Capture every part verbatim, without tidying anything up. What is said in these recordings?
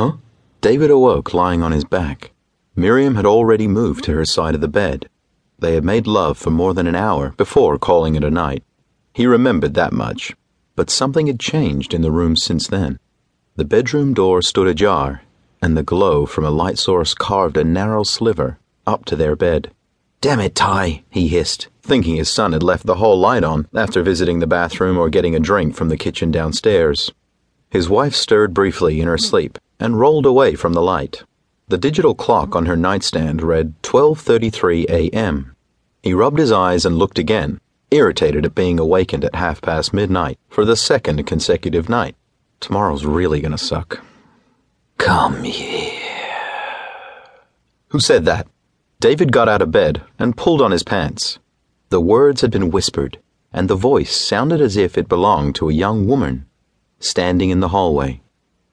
Huh? David awoke lying on his back. Miriam had already moved to her side of the bed. They had made love for more than an hour before calling it a night. He remembered that much, but something had changed in the room since then. The bedroom door stood ajar, and the glow from a light source carved a narrow sliver up to their bed. "Damn it, Ty," he hissed, thinking his son had left the whole light on after visiting the bathroom or getting a drink from the kitchen downstairs. His wife stirred briefly in her sleep and rolled away from the light. The digital clock on her nightstand read twelve thirty-three a.m. He rubbed his eyes and looked again, irritated at being awakened at half past midnight for the second consecutive night. Tomorrow's really gonna suck. "Come here." Who said that? David got out of bed and pulled on his pants. The words had been whispered, and the voice sounded as if it belonged to a young woman standing in the hallway,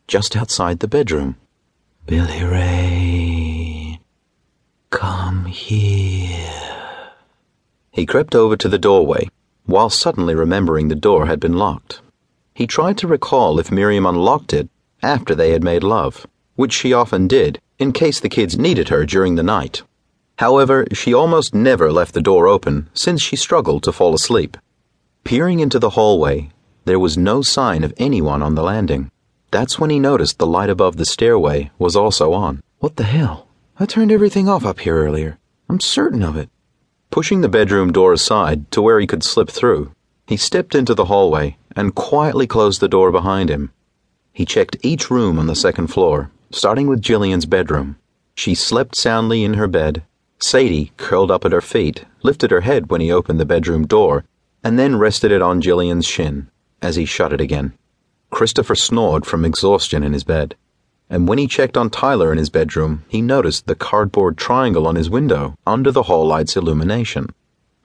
just outside the bedroom. "Billy Ray, come here." He crept over to the doorway, while suddenly remembering the door had been locked. He tried to recall if Miriam unlocked it after they had made love, which she often did, in case the kids needed her during the night. However, she almost never left the door open since she struggled to fall asleep. Peering into the hallway, there was no sign of anyone on the landing. That's when he noticed the light above the stairway was also on. What the hell? I turned everything off up here earlier. I'm certain of it. Pushing the bedroom door aside to where he could slip through, he stepped into the hallway and quietly closed the door behind him. He checked each room on the second floor, starting with Jillian's bedroom. She slept soundly in her bed. Sadie, curled up at her feet, lifted her head when he opened the bedroom door and then rested it on Jillian's shin as he shut it again. Christopher snored from exhaustion in his bed, and when he checked on Tyler in his bedroom, he noticed the cardboard triangle on his window under the hall light's illumination.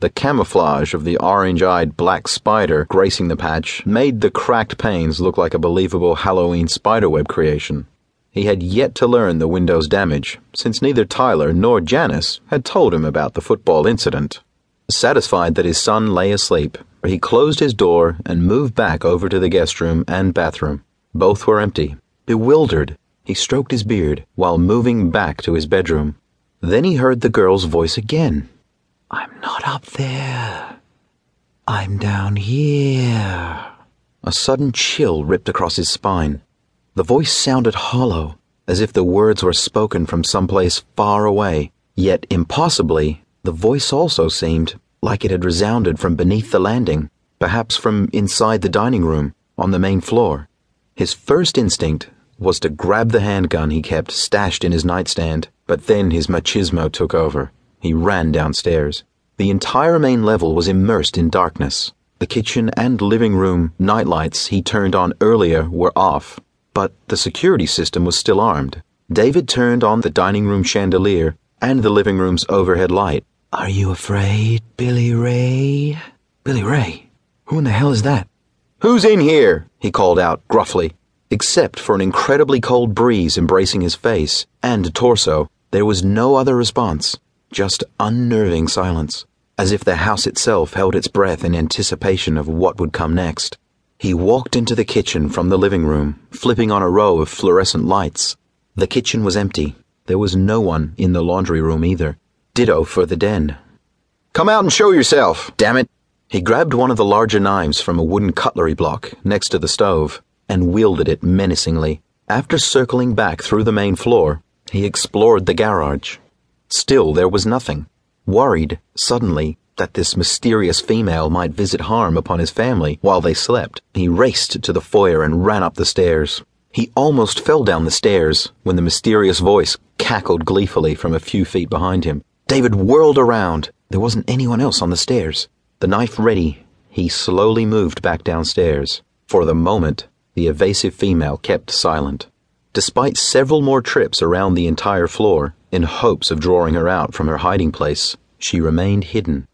The camouflage of the orange-eyed black spider gracing the patch made the cracked panes look like a believable Halloween spiderweb creation. He had yet to learn the window's damage, since neither Tyler nor Janice had told him about the football incident. Satisfied that his son lay asleep, he closed his door and moved back over to the guest room and bathroom. Both were empty. Bewildered, he stroked his beard while moving back to his bedroom. Then he heard the girl's voice again. "I'm not up there. I'm down here." A sudden chill ripped across his spine. The voice sounded hollow, as if the words were spoken from someplace far away, yet impossibly, the voice also seemed like it had resounded from beneath the landing, perhaps from inside the dining room, on the main floor. His first instinct was to grab the handgun he kept stashed in his nightstand, but then his machismo took over. He ran downstairs. The entire main level was immersed in darkness. The kitchen and living room nightlights he turned on earlier were off, but the security system was still armed. David turned on the dining room chandelier and the living room's overhead light. "Are you afraid, Billy Ray?" Billy Ray? Who in the hell is that? "Who's in here?" he called out gruffly. Except for an incredibly cold breeze embracing his face and torso, there was no other response, just unnerving silence, as if the house itself held its breath in anticipation of what would come next. He walked into the kitchen from the living room, flipping on a row of fluorescent lights. The kitchen was empty. There was no one in the laundry room either. Ditto for the den. "Come out and show yourself, damn it!" He grabbed one of the larger knives from a wooden cutlery block next to the stove and wielded it menacingly. After circling back through the main floor, he explored the garage. Still there was nothing. Worried, suddenly, that this mysterious female might visit harm upon his family while they slept, he raced to the foyer and ran up the stairs. He almost fell down the stairs when the mysterious voice cackled gleefully from a few feet behind him. David whirled around. There wasn't anyone else on the stairs. The knife ready, he slowly moved back downstairs. For the moment, the evasive female kept silent, despite several more trips around the entire floor in hopes of drawing her out from her hiding place. She remained hidden.